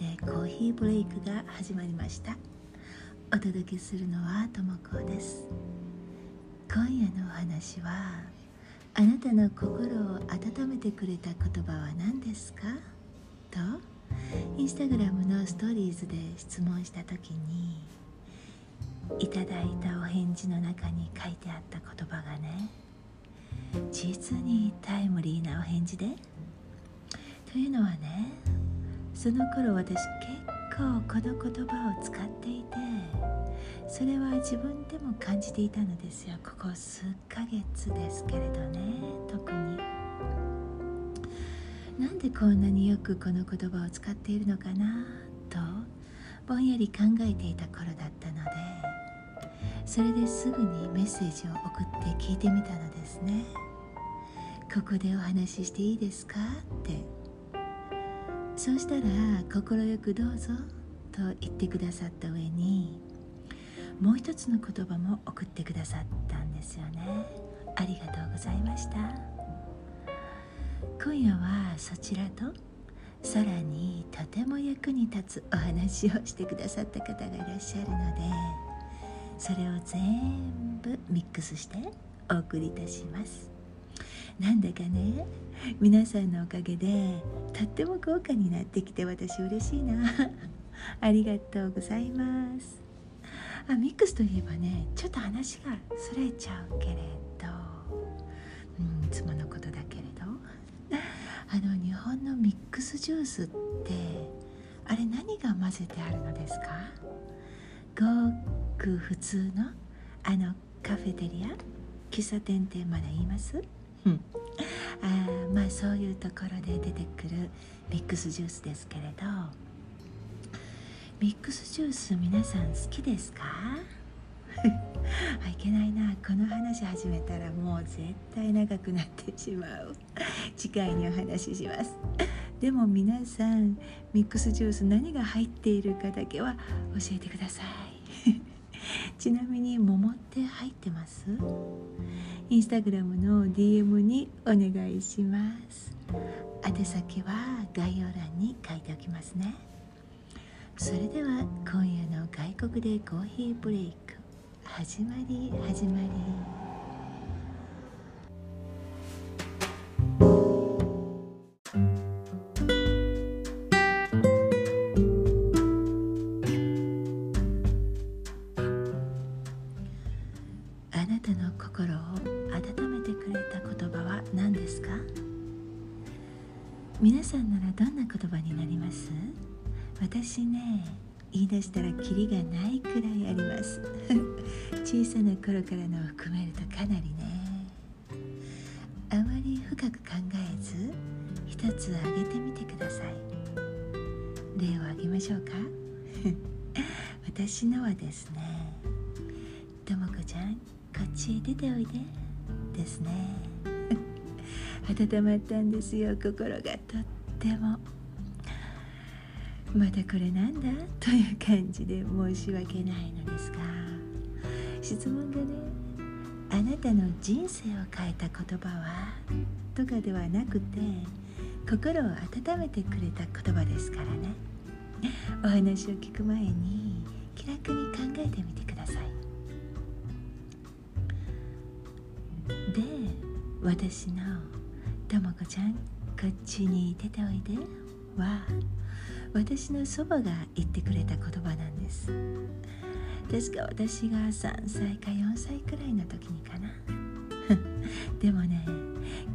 でコーヒーブレイクが始まりました。お届けするのはともこです。今夜のお話は、あなたの心を温めてくれた言葉は何ですかと Instagram のストーリーズで質問した時にいただいたお返事の中に書いてあった言葉がね、実にタイムリーなお返事で、というのはね、その頃私結構この言葉を使っていて、それは自分でも感じていたのですよ。ここ数ヶ月ですけれどね、特になんでこんなによくこの言葉を使っているのかなとぼんやり考えていた頃だったので、それですぐにメッセージを送って聞いてみたのですね。ここでお話ししていいですかって。そうしたら快くどうぞと言ってくださった上に、もう一つの言葉も送ってくださったんですよね。ありがとうございました。今夜はそちらとさらにとても役に立つお話をしてくださった方がいらっしゃるので、それを全部ミックスしてお送りいたします。なんだかね、皆さんのおかげでとっても豪華になってきて、私嬉しいなありがとうございます。ミックスといえばね、ちょっと話がそれちゃうけれど、いつものことだけれど日本のミックスジュースってあれ何が混ぜてあるのですか？ごく普通のカフェテリア、喫茶店ってまだ言います？そういうところで出てくるミックスジュースですけれど、ミックスジュース皆さん好きですか？いけないな、この話始めたらもう絶対長くなってしまう次回にお話しします。でも皆さん、ミックスジュース何が入っているかだけは教えてくださいちなみに桃って入ってます？インスタグラムの DM にお願いします。宛先は概要欄に書いておきますね。それでは今夜の外国でコーヒーブレイク、始まり。あなたの心を温めてくれた言葉は何ですか？皆さんならどんな言葉になります？私ね、言い出したらキリがないくらいあります小さな頃からのを含めるとかなりね、あまり深く考えず一つ挙げてみてください。例を挙げましょうか私のはですね、ともこちゃんこっちへ出ておいでですね温まったんですよ、心がとっても。またこれなんだという感じで申し訳ないのですが、質問がね、あなたの人生を変えた言葉はとかではなくて、心を温めてくれた言葉ですからね。お話を聞く前に気楽に考えてみてください。で、私のともこちゃんこっちに出ておいでは、私の祖母が言ってくれた言葉なんです。確か私が3歳か4歳くらいの時にかなでもね、こ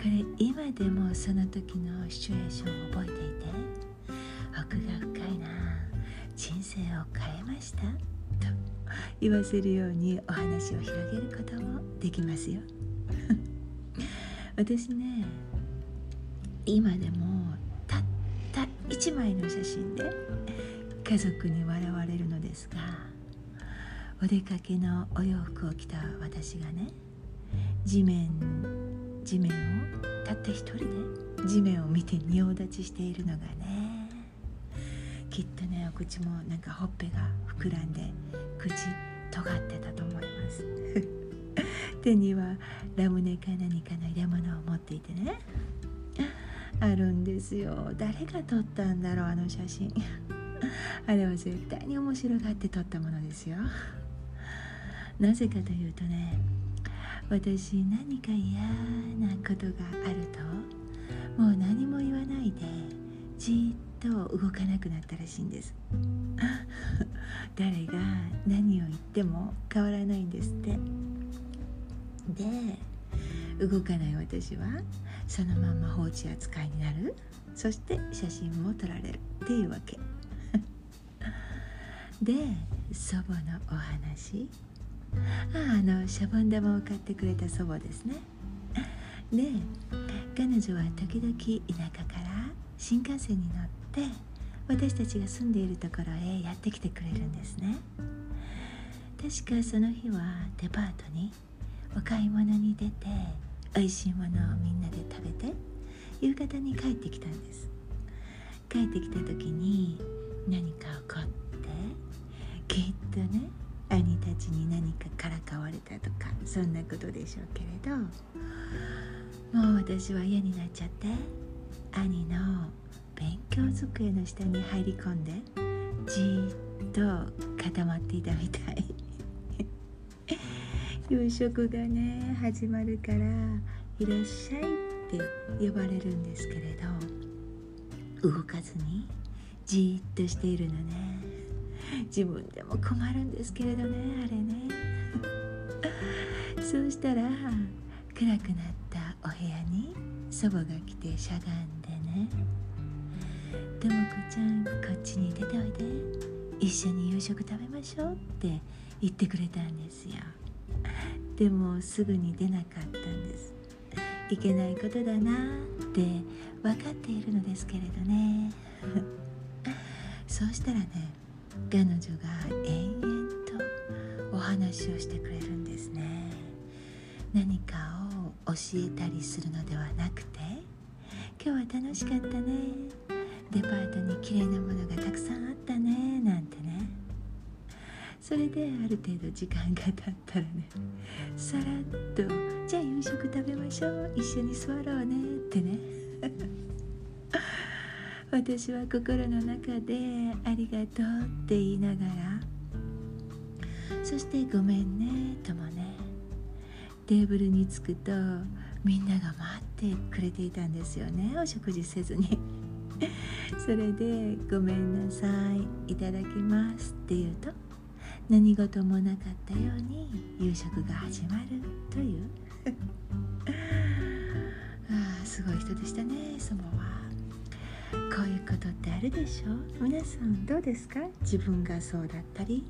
れ今でもその時のシチュエーションを覚えていて、奥が深いな、人生を変えましたと言わせるようにお話を広げることもできますよ私ね、今でも1枚の写真で家族に笑われるのですが、お出かけのお洋服を着た私がね、地面をたった一人で地面を見て仁王立ちしているのがね、きっとね、お口もなんかほっぺが膨らんで口尖ってたと思います手にはラムネか何かの入れ物を持っていてね、あるんですよ。誰が撮ったんだろう、あの写真あれは絶対に面白がって撮ったものですよ。なぜかというとね、私何か嫌なことがあるともう何も言わないでじーっと動かなくなったらしいんです。誰が何を言っても変わらないんですって。で、動かない私はそのまま放置扱いになる。そして写真も撮られるっていうわけ。で、祖母のお話。あのシャボン玉を買ってくれた祖母ですね。で、彼女は時々田舎から新幹線に乗って私たちが住んでいるところへやってきてくれるんですね。確かその日はデパートにお買い物に出て美味しいものをみんなで食べて夕方に帰ってきたんです。帰ってきた時に何か起こってきっとね、兄たちに何かからかわれたとかそんなことでしょうけれど、もう私は嫌になっちゃって兄の勉強机の下に入り込んでじーっと固まっていたみたい。夕食がね始まるからいらっしゃいって呼ばれるんですけれど、動かずにじーっとしているのね。自分でも困るんですけれどね、あれね。そうしたら暗くなったお部屋に祖母が来てしゃがんでね、ともこちゃんこっちに出ておいで、一緒に夕食食べましょうって言ってくれたんですよ。でもすぐに出なかったんです。いけないことだなって分かっているのですけれどね。そうしたらね、彼女が延々とお話をしてくれるんですね。何かを教えたりするのではなくて、今日は楽しかったね、デパートに綺麗なものがたくさんあったね、なんてね。それである程度時間が経ったらね、さらっとじゃあ夕食食べましょう、一緒に座ろうねってね。私は心の中でありがとうって言いながら、そしてごめんねともね。テーブルに着くとみんなが待ってくれていたんですよね、お食事せずに。それでごめんなさい、いただきますって言うと、何事もなかったように夕食が始まるという。ああ、すごい人でしたね、祖母は。こういうことってあるでしょ。皆さんどうですか？自分がそうだったり、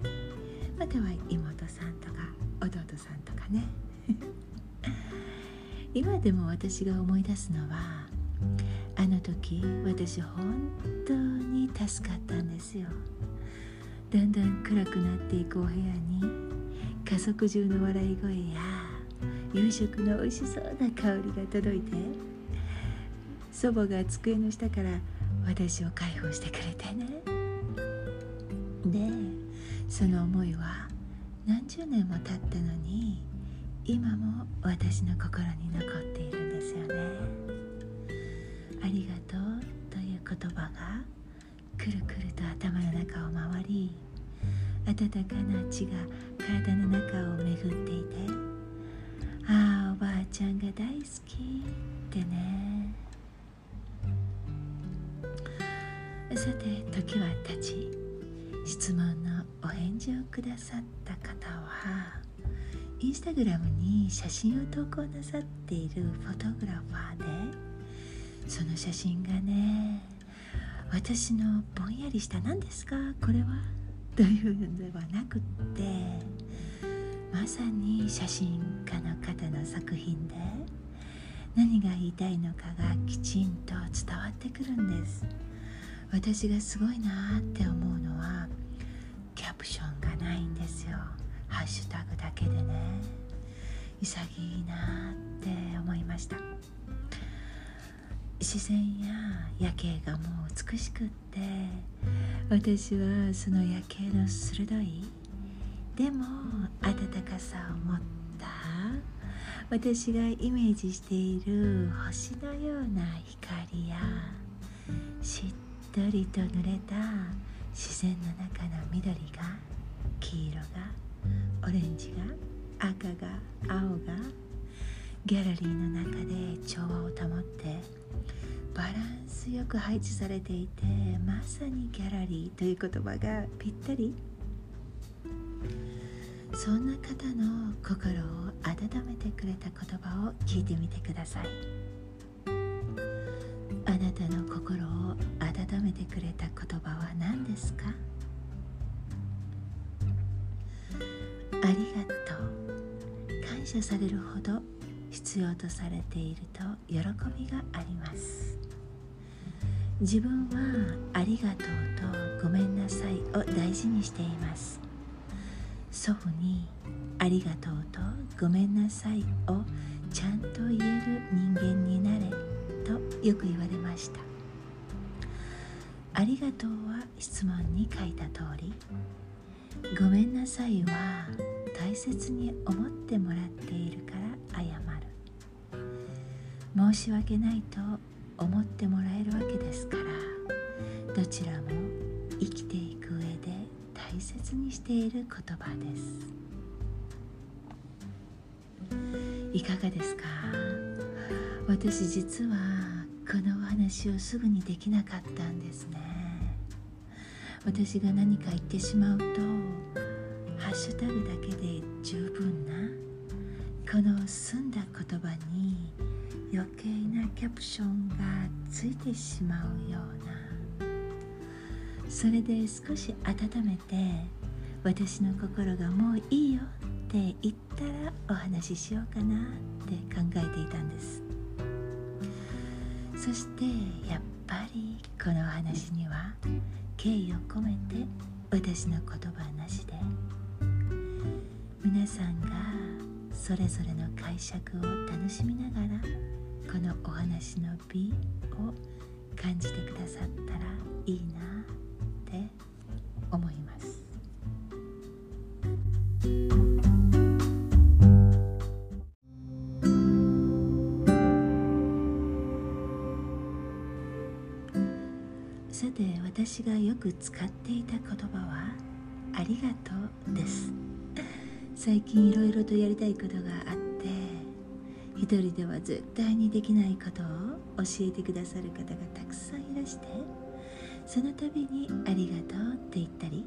または妹さんとか弟さんとかね。今でも私が思い出すのは、あの時私本当に助かったんですよ。だんだん暗くなっていくお部屋に家族中の笑い声や夕食の美味しそうな香りが届いて、祖母が机の下から私を解放してくれてね。で、その思いは何十年も経ったのに今も私の心に残っているんですよね。ありがとうという言葉がくるくると頭の中を回り、温かな血が体の中を巡っていて、ああ、おばあちゃんが大好きってね。さて、時は経ち、質問のお返事をくださった方はInstagramに写真を投稿なさっているフォトグラファーで、その写真がね、私のぼんやりした何ですかこれはというのではなくって、まさに写真家の方の作品で、何が言いたいのかがきちんと伝わってくるんです。私がすごいなって思うのは、キャプションがないんですよ。ハッシュタグだけでね、潔いなって思いました。自然や夜景がもう美しくって、私はその夜景の鋭い、でも温かさを持った私がイメージしている星のような光やしっとりと濡れた自然の中の緑が、黄色が、オレンジが、赤が、青が、ギャラリーの中で調和を保ってバランスよく配置されていて、まさにギャラリーという言葉がぴったり。そんな方の心を温めてくれた言葉を聞いてみてください。あなたの心を温めてくれた言葉は何ですか？ありがとう、感謝されるほど必要とされていると喜びがあります。自分はありがとうとごめんなさいを大事にしています。祖父にありがとうとごめんなさいをちゃんと言える人間になれとよく言われました。ありがとうは質問に書いた通り、ごめんなさいは大切に思ってもらっているから謝る。申し訳ないと思ってもらえるわけですから、どちらも生きていく上で大切にしている言葉です。いかがですか？私実はこのお話をすぐにできなかったんですね。私が何か言ってしまうと、ハッシュタグだけで十分なこの澄んだ言葉に余計なキャプションがついてしまうような、それで少し温めて、私の心がもういいよって言ったらお話ししようかなって考えていたんです。そしてやっぱりこのお話には敬意を込めて、私の言葉なしで皆さんがそれぞれの解釈を楽しみながら、このお話の美を感じてくださったらいいなって思います。さて、私がよく使っていた言葉はありがとうです。最近いろいろとやりたいことがあって、一人では絶対にできないことを教えてくださる方がたくさんいらして、その度にありがとうって言ったり、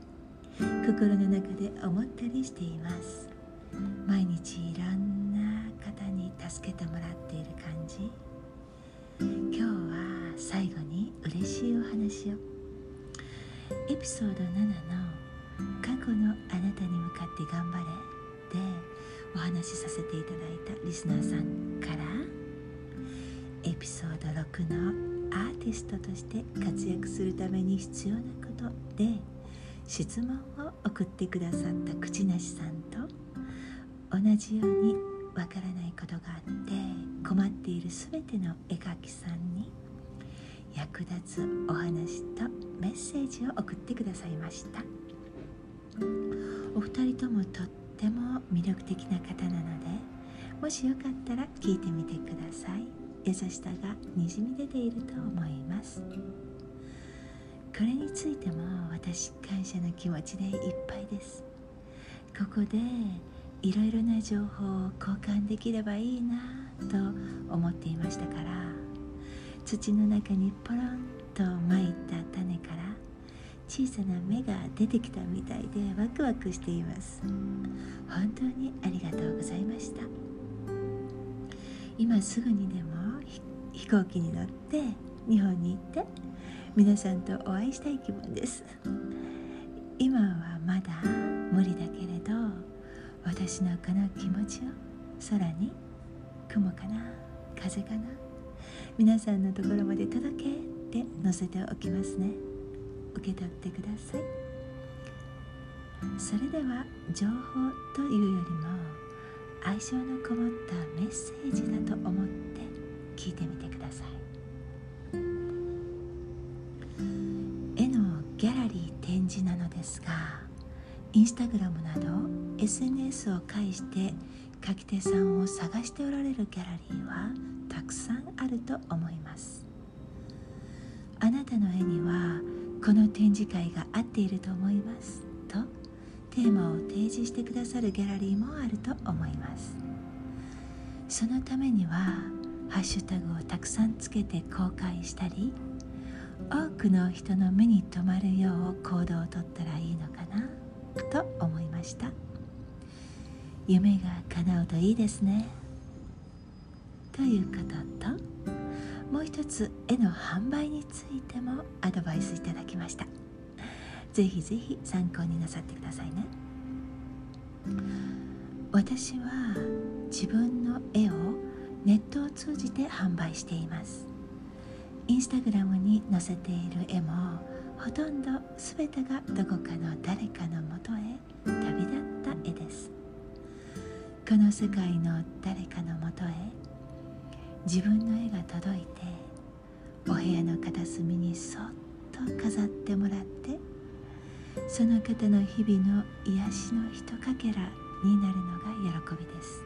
心の中で思ったりしています。毎日いろんな方に助けてもらっている感じ。今日は最後に嬉しいお話を。エピソード7の過去のあなたに向かって頑張れでお話しさせていただいたリスナーさんから、エピソード6のアーティストとして活躍するために必要なことで質問を送ってくださった口なしさんと、同じようにわからないことがあって困っているすべての絵描きさんに役立つお話とメッセージを送ってくださいました。お二人ともとっても魅力的な方なので、もしよかったら聞いてみてください。優しさがにじみ出ていると思います。これについても私、感謝の気持ちでいっぱいです。ここでいろいろな情報を交換できればいいなと思っていましたから、土の中にポロンとまいた種から小さな芽が出てきたみたいでワクワクしています。本当にありがとうございました。今すぐにでも飛行機に乗って日本に行って皆さんとお会いしたい気分です。今はまだ無理だけれど、私のこの気持ちを空に、雲かな風かな、皆さんのところまで届けって載せておきますね。受け取ってください。それでは情報というよりも愛情のこもったメッセージだと思って聞いてみてください。絵のギャラリー展示なのですが、Instagram など SNS を介して書き手さんを探しておられるギャラリーはたくさんあると思います。あなたの絵にはこの展示会が合っていると思いますとテーマを提示してくださるギャラリーもあると思います。そのためにはハッシュタグをたくさんつけて公開したり、多くの人の目に留まるよう行動をとったらいいのかなと思いました。夢が叶うといいですね、ということと、もう一つ絵の販売についてもアドバイスいただきました。ぜひぜひ参考になさってくださいね。私は自分の絵をネットを通じて販売しています。Instagramに載せている絵もほとんど全てがどこかの誰かのもとへ旅立った絵です。この世界の誰かのもとへ自分の絵が届いて、お部屋の片隅にそっと飾ってもらって、その方の日々の癒しのひとかけらになるのが喜びです。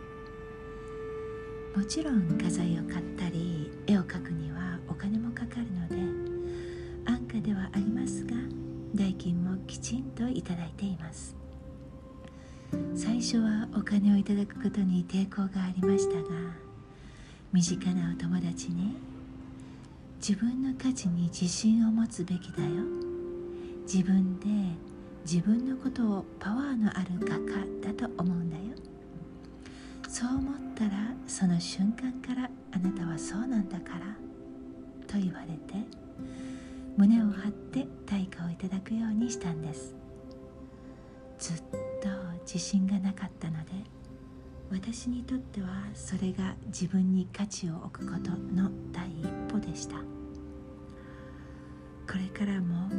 もちろん画材を買ったり絵を描くにはお金もかかるので安価ではありますが、代金もきちんといただいています。最初はお金をいただくことに抵抗がありましたが、身近なお友達に自分の価値に自信を持つべきだよ、自分で自分のことをパワーのある画家だと思うんだよ、そう思ったらその瞬間からあなたはそうなんだからと言われて、胸を張って対価をいただくようにしたんです。ずっと自信がなかったので、私にとってはそれが自分に価値を置くことの第一歩でした。これからも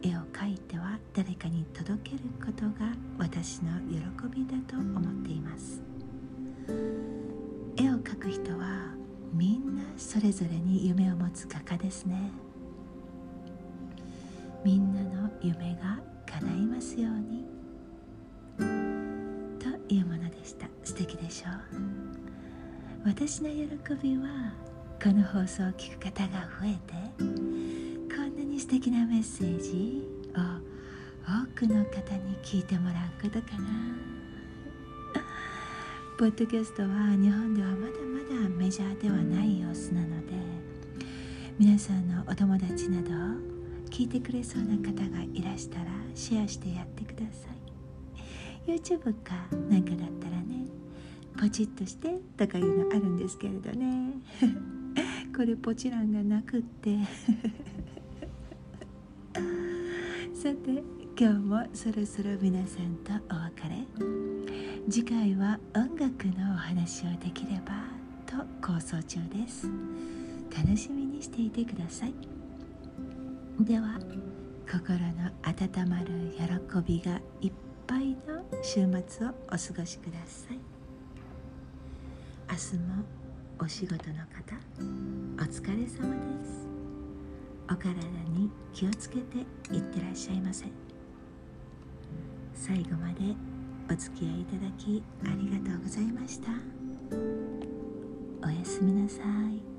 絵を描いては誰かに届けることが私の喜びだと思っています。絵を描く人はみんなそれぞれに夢を持つ画家ですね。みんなの夢が叶いますようにというものでした。素敵でしょう。私の喜びはこの放送を聞く方が増えて、こんなに素敵なメッセージを多くの方に聞いてもらうことかな。ポッドキャストは日本ではまだまだメジャーではない様子なので、皆さんのお友達など聞いてくれそうな方がいらしたらシェアしてやってください。 YouTube かなんかだったらね、ポチッとしてとかいうのあるんですけれどねこれポチ欄がなくってさて今日もそろそろ皆さんとお別れ、次回は音楽のお話をできればと構想中です。楽しみにしていてください。では心の温まる喜びがいっぱいの週末をお過ごしください。明日もお仕事の方お疲れ様です。お体に気をつけていってらっしゃいませ。最後までお付き合いいただきありがとうございました。おやすみなさい。